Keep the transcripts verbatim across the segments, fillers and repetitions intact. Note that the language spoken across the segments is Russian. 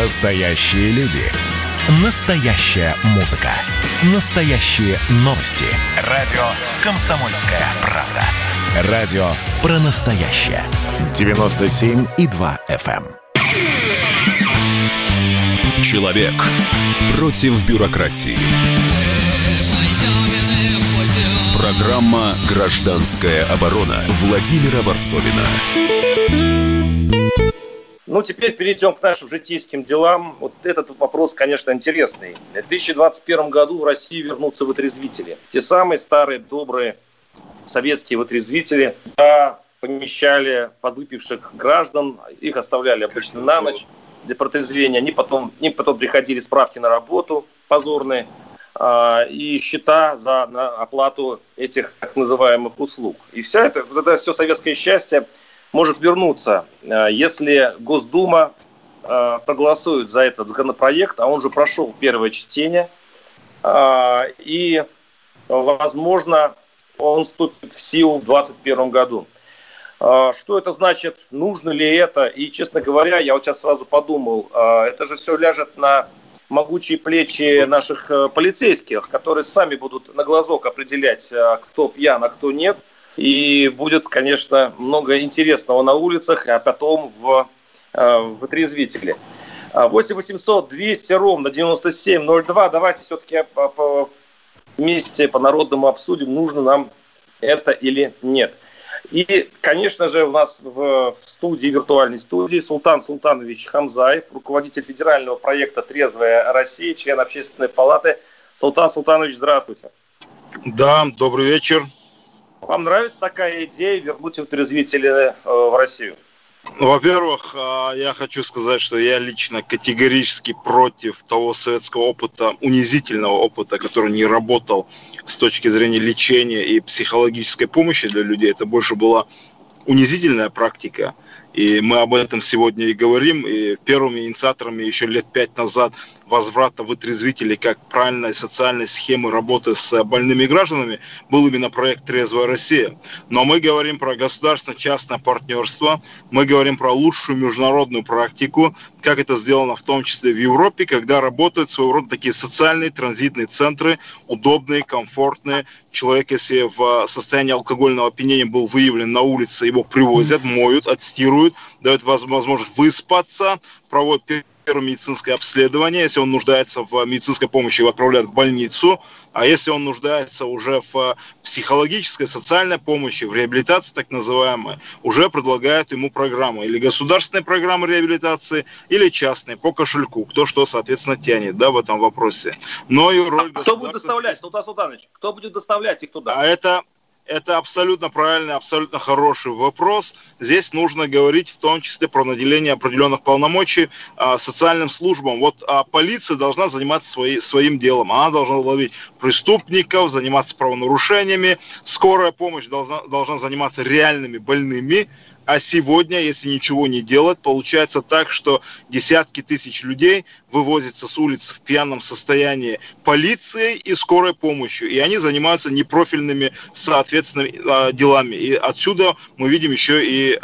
Настоящие люди. Настоящая музыка. Настоящие новости. Радио «Комсомольская правда». Радио про настоящее. девяносто семь и два эф эм. Человек против бюрократии. Программа «Гражданская оборона» Владимира Ворсобина. Ну, теперь перейдем к нашим житейским делам. Вот этот вопрос, конечно, интересный. В две тысячи двадцать первом году в России вернутся вытрезвители. Те самые старые, добрые советские вытрезвители. Да, помещали подвыпивших граждан, их оставляли обычно на ночь для протрезвения. Они потом, им потом приходили справки на работу позорные э, и счета за на оплату этих так называемых услуг. И вся это, вот это все советское счастье может вернуться, э, если Госдума э, проголосует за этот законопроект, а он же прошел первое чтение, э, и, возможно, он вступит в силу в двадцать первом году. Что это значит, нужно ли это? И, честно говоря, я вот сейчас сразу подумал, это же все ляжет на могучие плечи наших полицейских, которые сами будут на глазок определять, кто пьян, а кто нет. И будет, конечно, много интересного на улицах, а потом в, в отрезвителе. восемь восемьсот двести ровно девяносто семь ноль два. Давайте все-таки вместе по-народному обсудим, нужно нам это или нет. И, конечно же, у нас в студии, виртуальной студии, Султан Султанович Хамзаев, руководитель федерального проекта «Трезвая Россия», член Общественной палаты. Султан Султанович, здравствуйте. Да, добрый вечер. Вам нравится такая идея вернуть вытрезвителей в Россию? Во-первых, я хочу сказать, что я лично категорически против того советского опыта, унизительного опыта, который не работал с точки зрения лечения и психологической помощи для людей. Это больше была унизительная практика. И мы об этом сегодня и говорим. И первыми инициаторами еще лет пять назад возврата вытрезвителей как правильной социальной схемы работы с больными гражданами был именно проект «Трезвая Россия». Но мы говорим про государственно-частное партнерство, мы говорим про лучшую международную практику, как это сделано в том числе в Европе, когда работают своего рода такие социальные транзитные центры, удобные, комфортные. Человек, если в состоянии алкогольного опьянения был выявлен на улице, его привозят, моют, отстирывают, дают возможность выспаться, проводят первое медицинское обследование, если он нуждается в медицинской помощи, его отправляют в больницу, а если он нуждается уже в психологической, социальной помощи, в реабилитации так называемой, уже предлагают ему программы, или государственные программы реабилитации, или частные, по кошельку, кто что, соответственно, тянет, да, в этом вопросе. Но и роль а государства... Кто будет доставлять, Султан Султанович, кто будет доставлять их туда? А это... Это абсолютно правильный, абсолютно хороший вопрос. Здесь нужно говорить в том числе про наделение определенных полномочий а, социальным службам. Вот а, полиция должна заниматься свои, своим делом. Она должна ловить преступников, заниматься правонарушениями. Скорая помощь должна, должна заниматься реальными больными. А сегодня, если ничего не делать, получается так, что десятки тысяч людей вывозятся с улиц в пьяном состоянии полицией и скорой помощью. И они занимаются непрофильными, соответственно, делами. И отсюда мы видим еще и,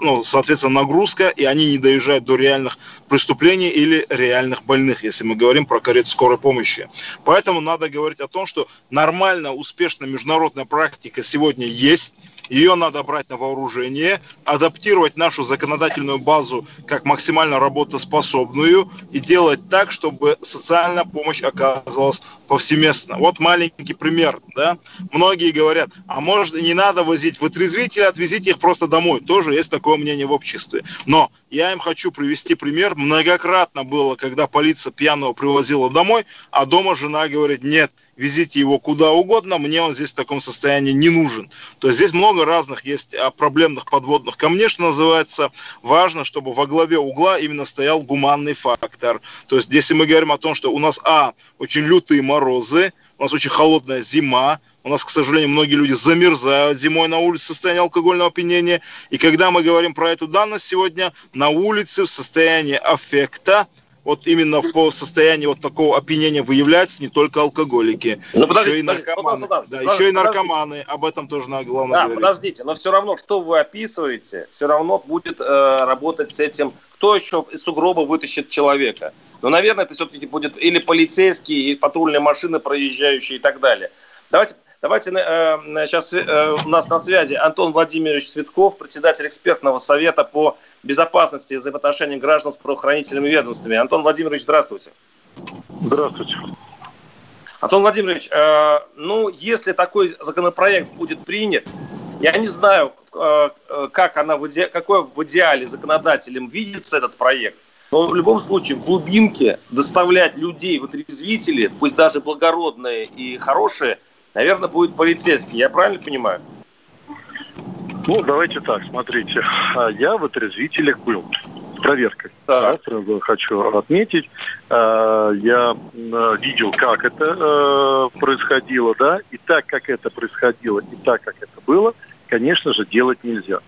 ну, соответственно, нагрузка, и они не доезжают до реальных преступлений или реальных больных, если мы говорим про карету скорой помощи. Поэтому надо говорить о том, что нормально, успешная международная практика сегодня есть. Ее надо брать на вооружение, адаптировать нашу законодательную базу как максимально работоспособную и делать так, чтобы социальная помощь оказывалась повсеместно. Вот маленький пример. Да? Многие говорят, а может и не надо возить вытрезвителей, отвезите их просто домой. Тоже есть такое мнение в обществе. Но я им хочу привести пример. Многократно было, когда полиция пьяного привозила домой, а дома жена говорит, нет, везите его куда угодно, мне он здесь в таком состоянии не нужен. То есть здесь много разных есть проблемных подводных камней, что называется. Важно, чтобы во главе угла именно стоял гуманный фактор. То есть если мы говорим о том, что у нас, а, очень лютые морозы, у нас очень холодная зима, у нас, к сожалению, многие люди замерзают зимой на улице в состоянии алкогольного опьянения. И когда мы говорим про эту данность сегодня, на улице в состоянии аффекта, вот именно в состоянии вот такого опьянения выявляются не только алкоголики, но еще и наркоманы. Подождите, да, подождите, еще и наркоманы, подождите. Об этом тоже надо главное да, говорить. Подождите, но все равно, что вы описываете, все равно будет э, работать с этим. Кто еще из сугроба вытащит человека? Но, наверное, это все-таки будет или полицейские, и патрульные машины проезжающие и так далее. Давайте... Давайте э, сейчас э, у нас на связи Антон Владимирович Цветков, председатель экспертного совета по безопасности и взаимоотношениям граждан с правоохранительными ведомствами. Антон Владимирович, здравствуйте. Здравствуйте. Антон Владимирович, э, ну, если такой законопроект будет принят, я не знаю, э, как она в иде... какой в идеале законодателем видится этот проект, но в любом случае в глубинке доставлять людей в отрезвители, пусть даже благородные и хорошие, наверное, будет полицейский. Я правильно понимаю? Ну, давайте так, смотрите. Я в отрезвителях был. С проверкой. Да. Сразу хочу отметить. Я видел, как это происходило, да. И так, как это происходило, и так, как это было, конечно же, делать нельзя.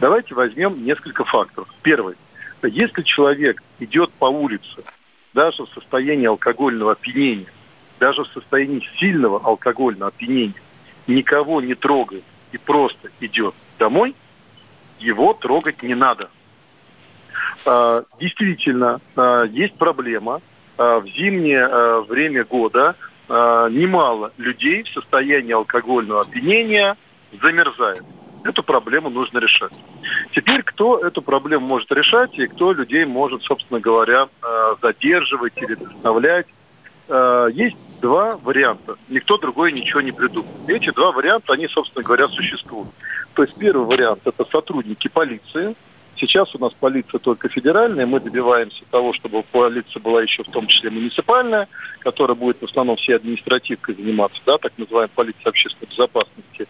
Давайте возьмем несколько факторов. Первый. Если человек идет по улице, даже в состоянии алкогольного опьянения, даже в состоянии сильного алкогольного опьянения, никого не трогает и просто идет домой, его трогать не надо. Действительно, есть проблема. В зимнее время года немало людей в состоянии алкогольного опьянения замерзает. Эту проблему нужно решать. Теперь кто эту проблему может решать и кто людей может, собственно говоря, задерживать или доставлять? Есть два варианта. Никто другой ничего не придумал. Эти два варианта, они, собственно говоря, существуют. То есть первый вариант – это сотрудники полиции. Сейчас у нас полиция только федеральная. Мы добиваемся того, чтобы полиция была еще в том числе муниципальная, которая будет в основном всей административкой заниматься, да, так называемая полиция общественной безопасности.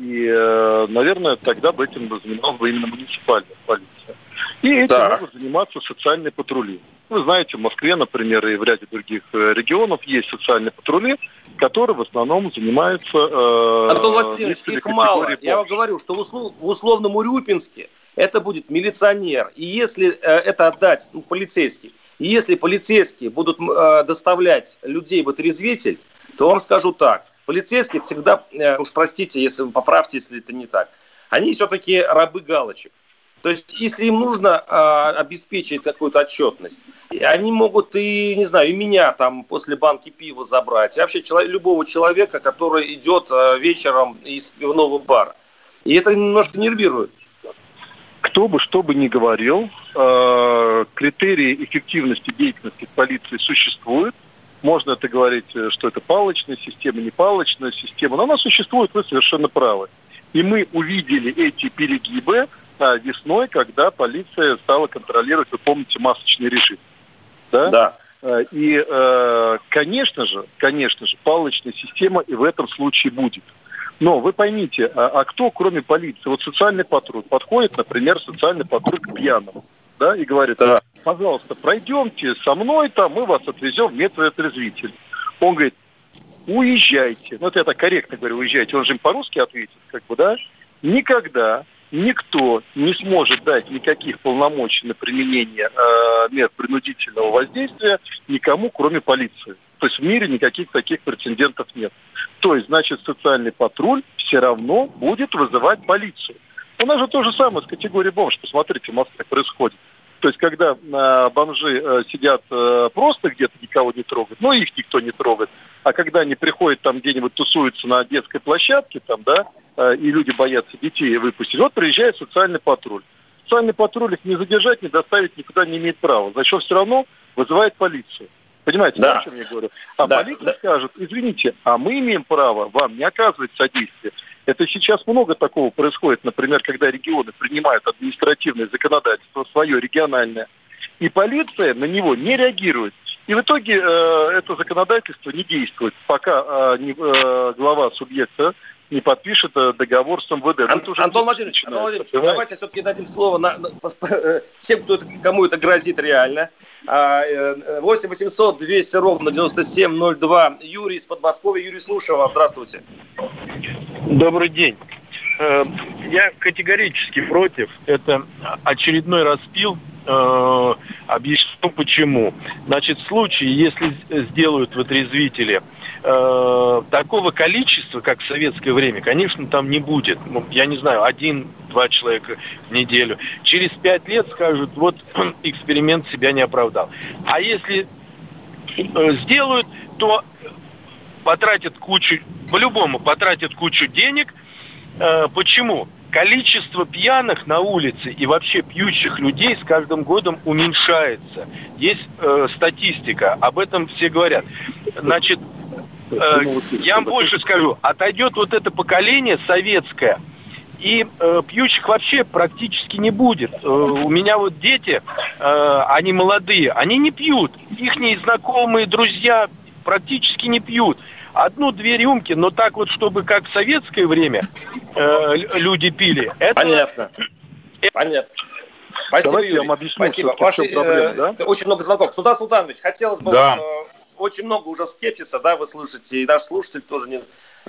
И, наверное, тогда бы этим занималась бы именно муниципальная полиция. И этим да. могут заниматься социальные патрули. Вы знаете, в Москве, например, и в ряде других регионов есть социальные патрули, которые в основном занимаются... Э, Антон Владимирович, их мало. Помощи. Я вам говорю, что в, услов, в условном Урюпинске это будет милиционер. И если э, это отдать ну, полицейским, и если полицейские будут э, доставлять людей в отрезвитель, то вам скажу так. Полицейские всегда, э, уж простите, если вы поправьте, если это не так, они все-таки рабы галочек. То есть, если им нужно а, обеспечить какую-то отчетность, они могут и, не знаю, и меня там после банки пива забрать, и вообще человек, любого человека, который идет а, вечером из пивного бара. И это немножко нервирует. Кто бы что бы ни говорил, э, критерии эффективности деятельности полиции существуют. Можно это говорить, что это палочная система, не палочная система, но она существует, вы совершенно правы. И мы увидели эти перегибы весной, когда полиция стала контролировать, вы помните, масочный режим. Да? Да. И, конечно же, конечно же, палочная система и в этом случае будет. Но вы поймите, а кто, кроме полиции, вот социальный патруль, подходит, например, социальный патруль к пьяному, да, и говорит, да. пожалуйста, пройдемте со мной, там мы вас отвезем в медотрезвитель. Он говорит, уезжайте. Ну, это я так корректно говорю, уезжайте. Он же им по-русски ответит, как бы, да? Никогда никто не сможет дать никаких полномочий на применение э, мер принудительного воздействия никому, кроме полиции. То есть в мире никаких таких прецедентов нет. То есть, значит, социальный патруль все равно будет вызывать полицию. У нас же то же самое с категорией бомж. Посмотрите, в Москве происходит. То есть, когда э, бомжи э, сидят э, просто где-то, никого не трогают, но их никто не трогает. А когда они приходят там где-нибудь, тусуются на детской площадке, там, да, э, и люди боятся детей выпустить, вот приезжает социальный патруль. Социальный патруль их не задержать, не доставить никуда не имеет права. За что все равно вызывает полицию. Понимаете, да. о чем я говорю? А да. полиция да. скажет, извините, а мы имеем право вам не оказывать содействие. Это сейчас много такого происходит, например, когда регионы принимают административное законодательство, свое региональное, и полиция на него не реагирует. И в итоге э, это законодательство не действует, пока э, не, э, глава субъекта не подпишет э, договор с МВД. Ан- Антон Владимирович, Антон Владимирович, давайте все-таки дадим слово на, на, на, всем, кто, кому это грозит реально. восемь восемьсот двести ровно девяносто семь ноль два. Юрий из Подмосковья. Юрий, слушаю вас. Здравствуйте. Добрый день. Я категорически против. Это очередной распил Объясню почему. Значит, в случае, если сделают в отрезвителе э, такого количества, как в советское время, конечно, там не будет. Ну, я не знаю, один-два человека в неделю. Через пять лет скажут, вот эксперимент себя не оправдал. А если э, сделают, то потратят кучу, по-любому потратят кучу денег. Э, почему? Количество пьяных на улице и вообще пьющих людей с каждым годом уменьшается. Есть э, статистика, об этом все говорят. Значит, э, я вам больше скажу, отойдет вот это поколение советское, и э, пьющих вообще практически не будет. Э, у меня вот дети, э, они молодые, они не пьют. Ихние знакомые, друзья практически не пьют. Одну-две рюмки, но так вот, чтобы как в советское время э, люди пили. Это... Понятно. Это... Понятно. Спасибо, Давайте Юрий. Я вам объясню, Спасибо. Ваши, э, проблема, да? Очень много звонков. Султан Султанович, хотелось бы... Да. Э, очень много уже скепсиса, да, вы слышите, и наш слушатель тоже не...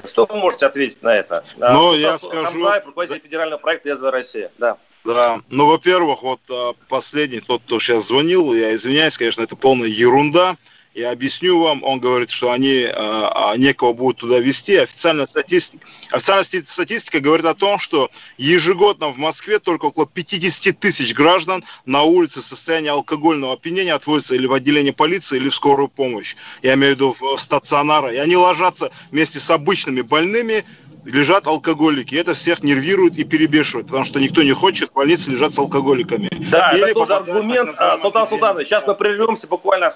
Что вы можете ответить на это? Ну, я скажу... Хамзаев, руководитель федерального проекта «Трезвая Россия». Да. Да. Ну, во-первых, вот последний, тот, кто сейчас звонил, я извиняюсь, конечно, это полная ерунда. Я объясню вам, он говорит, что они э, некого будут туда везти. Официальная статистика, официальная статистика говорит о том, что ежегодно в Москве только около пятьдесят тысяч граждан на улице в состоянии алкогольного опьянения отводятся или в отделение полиции, или в скорую помощь. Я имею в виду в стационары. И они ложатся вместе с обычными больными, лежат алкоголики. Это всех нервирует и перебешивает, потому что никто не хочет в больнице лежать с алкоголиками. Да, или это тоже аргумент. Султан Султанович, сейчас мы прервемся буквально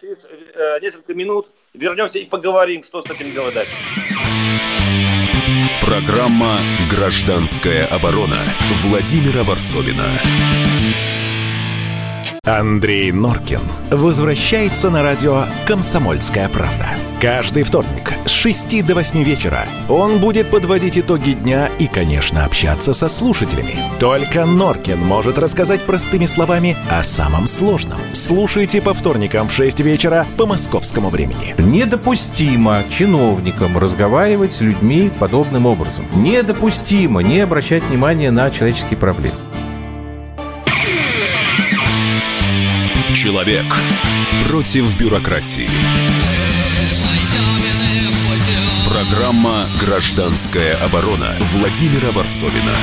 через несколько минут, вернемся и поговорим, что с этим делать дальше. Программа «Гражданская оборона» Владимира Ворсобина. Андрей Норкин возвращается на радио «Комсомольская правда». Каждый вторник с шести до восьми вечера он будет подводить итоги дня и, конечно, общаться со слушателями. Только Норкин может рассказать простыми словами о самом сложном. Слушайте по вторникам в шесть вечера по московскому времени. Недопустимо чиновникам разговаривать с людьми подобным образом. Недопустимо не обращать внимания на человеческие проблемы. Человек против бюрократии. Программа «Гражданская оборона» Владимира Ворсобина.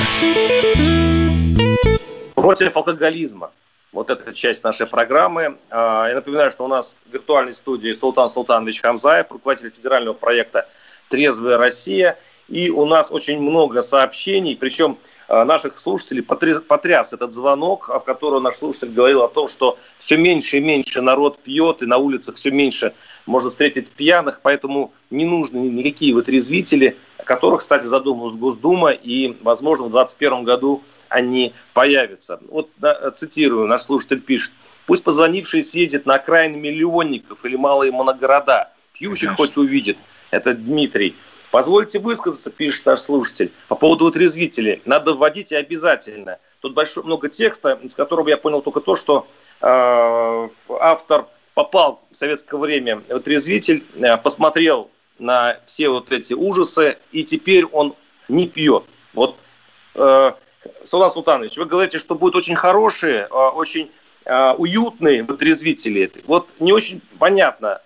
Против алкоголизма. Вот эта часть нашей программы. Я напоминаю, что у нас в виртуальной студии Султан Султанович Хамзаев, руководитель федерального проекта «Трезвая Россия». И у нас очень много сообщений, причем наших слушателей потряс этот звонок, в котором наш слушатель говорил о том, что все меньше и меньше народ пьет, и на улицах все меньше можно встретить пьяных, поэтому не нужны никакие вытрезвители, о которых, кстати, задумалась Госдума, и, возможно, в двадцать первом году они появятся. Вот цитирую, наш слушатель пишет: «Пусть позвонивший съедет на окраины миллионников или малые моногорода, пьющих Конечно. хоть увидит». Это Дмитрий. «Позвольте высказаться, — пишет наш слушатель, — по поводу отрезвителей. Надо вводить и обязательно». Тут большое, много текста, из которого я понял только то, что э, автор попал в советское время в отрезвитель, э, посмотрел на все вот эти ужасы, и теперь он не пьет. Вот, э, Султан Султанович, вы говорите, что будут очень хорошие, э, очень э, уютные отрезвители. Вот не очень понятно.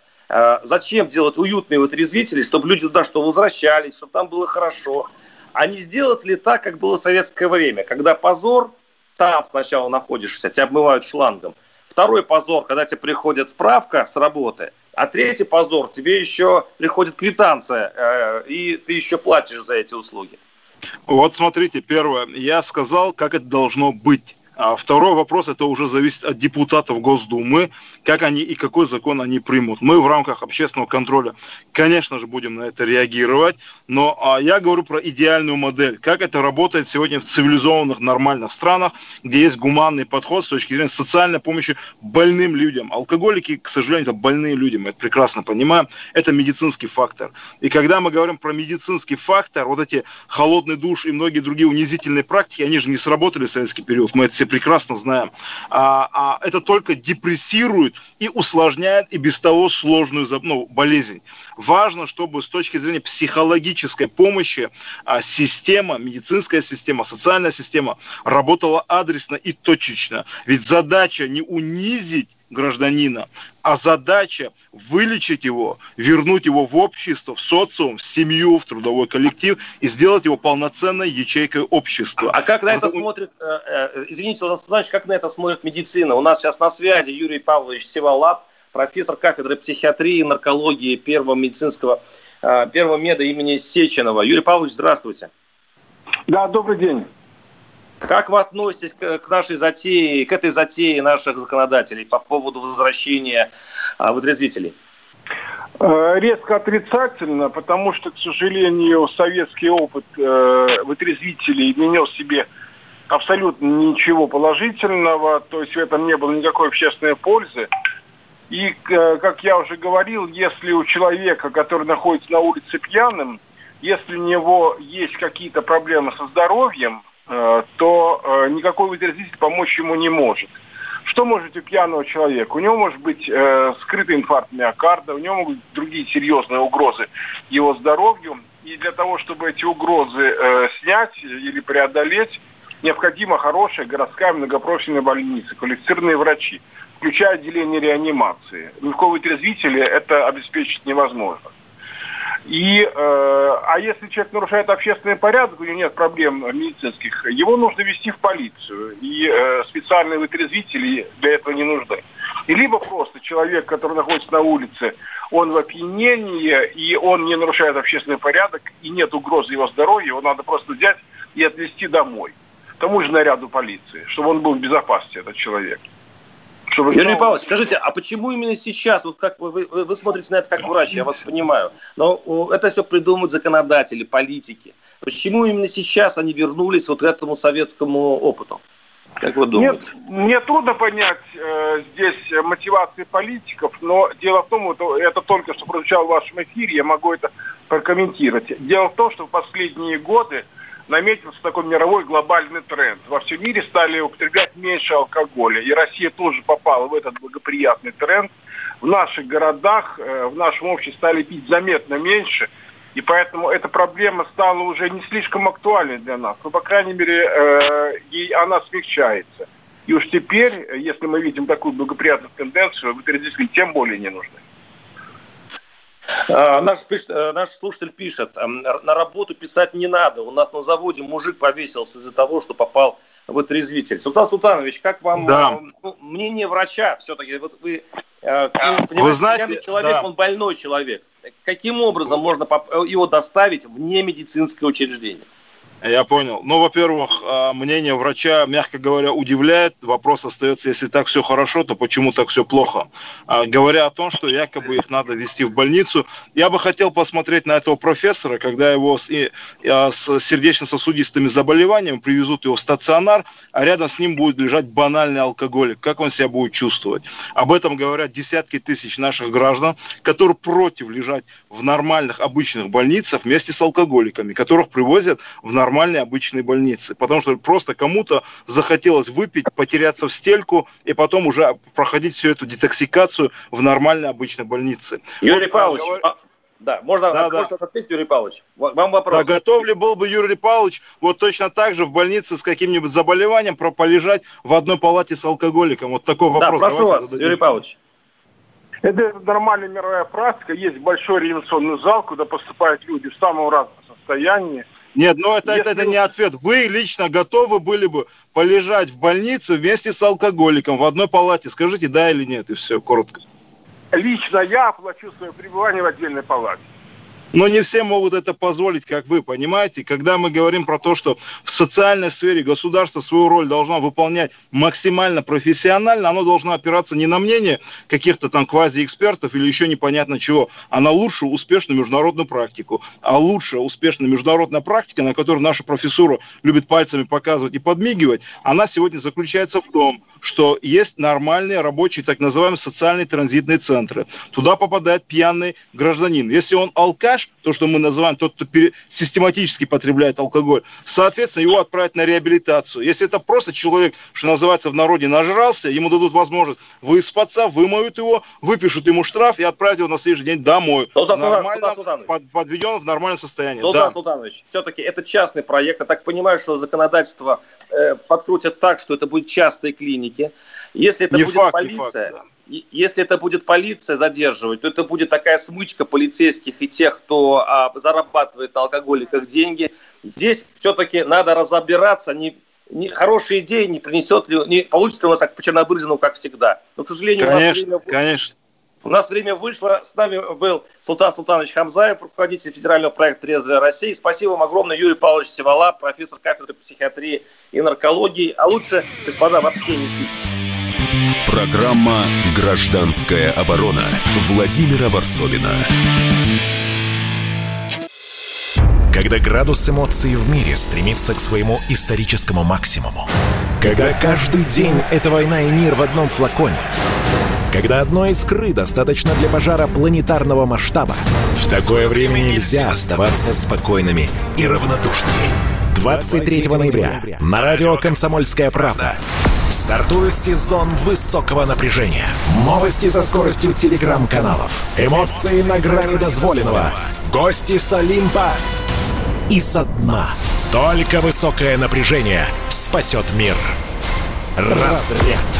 Зачем делать уютные вытрезвители, чтобы люди туда что возвращались, чтобы там было хорошо? А не сделать ли так, как было в советское время, когда позор, там сначала находишься, тебя обмывают шлангом. Второй позор, когда тебе приходит справка с работы. А третий позор, тебе еще приходит квитанция, и ты еще платишь за эти услуги. Вот смотрите, первое, я сказал, как это должно быть. А второй вопрос, это уже зависит от депутатов Госдумы, как они и какой закон они примут. Мы в рамках общественного контроля, конечно же, будем на это реагировать, но а, я говорю про идеальную модель, как это работает сегодня в цивилизованных нормальных странах, где есть гуманный подход с точки зрения социальной помощи больным людям. Алкоголики, к сожалению, это больные люди, мы это прекрасно понимаем, это медицинский фактор. И когда мы говорим про медицинский фактор, вот эти холодный душ и многие другие унизительные практики, они же не сработали в советский период, мы это все прекрасно знаем. А, а это только депрессирует и усложняет и без того сложную ну, болезнь. Важно, чтобы с точки зрения психологической помощи система, медицинская система, социальная система работала адресно и точечно. Ведь задача не унизить гражданина, а задача вылечить его, вернуть его в общество, в социум, в семью, в трудовой коллектив и сделать его полноценной ячейкой общества. А как на это смотрит, извините, Султан Султанович, как на это смотрит медицина? У нас сейчас на связи Юрий Павлович Севалаб, профессор кафедры психиатрии и наркологии первого медицинского, первого меда имени Сеченова. Юрий Павлович, здравствуйте. Да, добрый день. Как вы относитесь к нашей затее, к этой затее наших законодателей по поводу возвращения вытрезвителей? Резко отрицательно, потому что, к сожалению, советский опыт вытрезвителей не нес в себе абсолютно ничего положительного, то есть в этом не было никакой общественной пользы. И, как я уже говорил, если у человека, который находится на улице пьяным, если у него есть какие-то проблемы со здоровьем, то никакой вытрезвитель помочь ему не может. Что может у пьяного человека? У него может быть э, скрытый инфаркт миокарда, у него могут быть другие серьезные угрозы его здоровью. И для того, чтобы эти угрозы э, снять или преодолеть, необходима хорошая городская многопрофильная больница, квалифицированные врачи, включая отделение реанимации. Никакого вытрезвителя это обеспечить невозможно. И, э, а если человек нарушает общественный порядок, у него нет проблем медицинских, его нужно вести в полицию. И э, специальные вытрезвители для этого не нужны. И либо просто человек, который находится на улице, он в опьянении, и он не нарушает общественный порядок, и нет угрозы его здоровью, его надо просто взять и отвезти домой, к тому же наряду полиции, чтобы он был в безопасности, этот человек. Чтобы... Юрий Павлович, скажите, а почему именно сейчас, вот как вы, вы, вы смотрите на это как врач, я вас понимаю, но это все придумают законодатели, политики. Почему именно сейчас они вернулись вот к этому советскому опыту? Как вы думаете? Нет, мне трудно понять э, здесь мотивации политиков, но дело в том, это, это только что прозвучало в вашем эфире, я могу это прокомментировать. Дело в том, что в последние годы наметился такой мировой глобальный тренд. Во всем мире стали употреблять меньше алкоголя. И Россия тоже попала в этот благоприятный тренд. В наших городах, в нашем обществе стали пить заметно меньше. И поэтому эта проблема стала уже не слишком актуальной для нас. Но, по крайней мере, ей она смягчается. И уж теперь, если мы видим такую благоприятную тенденцию, вытрезвители тем более не нужны. Наш, наш слушатель пишет, на работу писать не надо. У нас на заводе мужик повесился из-за того, что попал в отрезвитель. Султан Султанович, как вам да. ну, мнение врача все-таки? Вот вы, вы знаете, человек, да. он больной человек. Каким образом можно его доставить в немедицинское учреждение? Я понял. Ну, во-первых, мнение врача, мягко говоря, удивляет. Вопрос остается, если так все хорошо, то почему так все плохо? Говоря о том, что якобы их надо везти в больницу, я бы хотел посмотреть на этого профессора, когда его с, с сердечно-сосудистыми заболеваниями привезут его в стационар, а рядом с ним будет лежать банальный алкоголик. Как он себя будет чувствовать? Об этом говорят десятки тысяч наших граждан, которые против лежать в нормальных, обычных больницах вместе с алкоголиками, которых привозят в нормальные, нормальные обычные больницы, потому что просто кому-то захотелось выпить, потеряться в стельку и потом уже проходить всю эту детоксикацию в нормальной обычной больнице. Юрий вот, Павлович, говорю... а, да, можно, да, можно да. ответить, Юрий Павлович? Вам вопрос. Да, готов ли был бы Юрий Павлович вот точно так же в больнице с каким-нибудь заболеванием полежать в одной палате с алкоголиком? Вот такой да, вопрос. Да, прошу вас, зададим. Юрий Павлович. Это нормальная мировая практика. Есть большой реанимационный зал, куда поступают люди в самом разном состоянии. Нет, ну это, Если... это, это не ответ. Вы лично готовы были бы полежать в больнице вместе с алкоголиком в одной палате? Скажите, да или нет, и все, коротко. Лично я оплачу свое пребывание в отдельной палате. Но не все могут это позволить, как вы, понимаете? Когда мы говорим про то, что в социальной сфере государство свою роль должно выполнять максимально профессионально, оно должно опираться не на мнение каких-то там квазиэкспертов или еще непонятно чего, а на лучшую успешную международную практику. А лучшая успешная международная практика, на которую наша профессура любит пальцами показывать и подмигивать, она сегодня заключается в том, что есть нормальные рабочие так называемые социальные транзитные центры. Туда попадает пьяный гражданин. Если он алкаш, трэш, то, что мы называем, тот, кто систематически потребляет алкоголь, соответственно, его отправят на реабилитацию. Если это просто человек, что называется, в народе нажрался, ему дадут возможность выспаться, вымоют его, выпишут ему штраф и отправят его на следующий день домой. Султан, нормально, Султан, под, подведен в нормальное состояние. Султан, да. Султанович, все-таки это частный проект. Я так понимаю, что законодательство э, подкрутят так, что это будут частные клиники. Если это не будет факт, полиция... Если это будет полиция задерживать, то это будет такая смычка полицейских и тех, кто а, зарабатывает на алкоголиках деньги. Здесь все-таки надо разобраться, не, не, хорошие идеи не принесет ли, не получится ли у нас как по Чернобыльскому, как всегда. Но, к сожалению, конечно, у нас время, конечно. У нас время вышло. С нами был Султан Султанович Хамзаев, руководитель федерального проекта «Трезвая Россия». Спасибо вам огромное, Юрий Павлович Севалаб, профессор кафедры психиатрии и наркологии. А лучше, господа, вообще не пить. Программа «Гражданская оборона» Владимира Ворсобина. Когда градус эмоций в мире стремится к своему историческому максимуму. Когда каждый день это война и мир в одном флаконе. Когда одной искры достаточно для пожара планетарного масштаба. В такое время нельзя оставаться спокойными и равнодушными. двадцать третьего ноября на радио «Комсомольская правда» стартует сезон высокого напряжения. Новости со скоростью телеграм-каналов. Эмоции на грани дозволенного. Гости с Олимпа и со дна. Только высокое напряжение спасет мир. Разряд.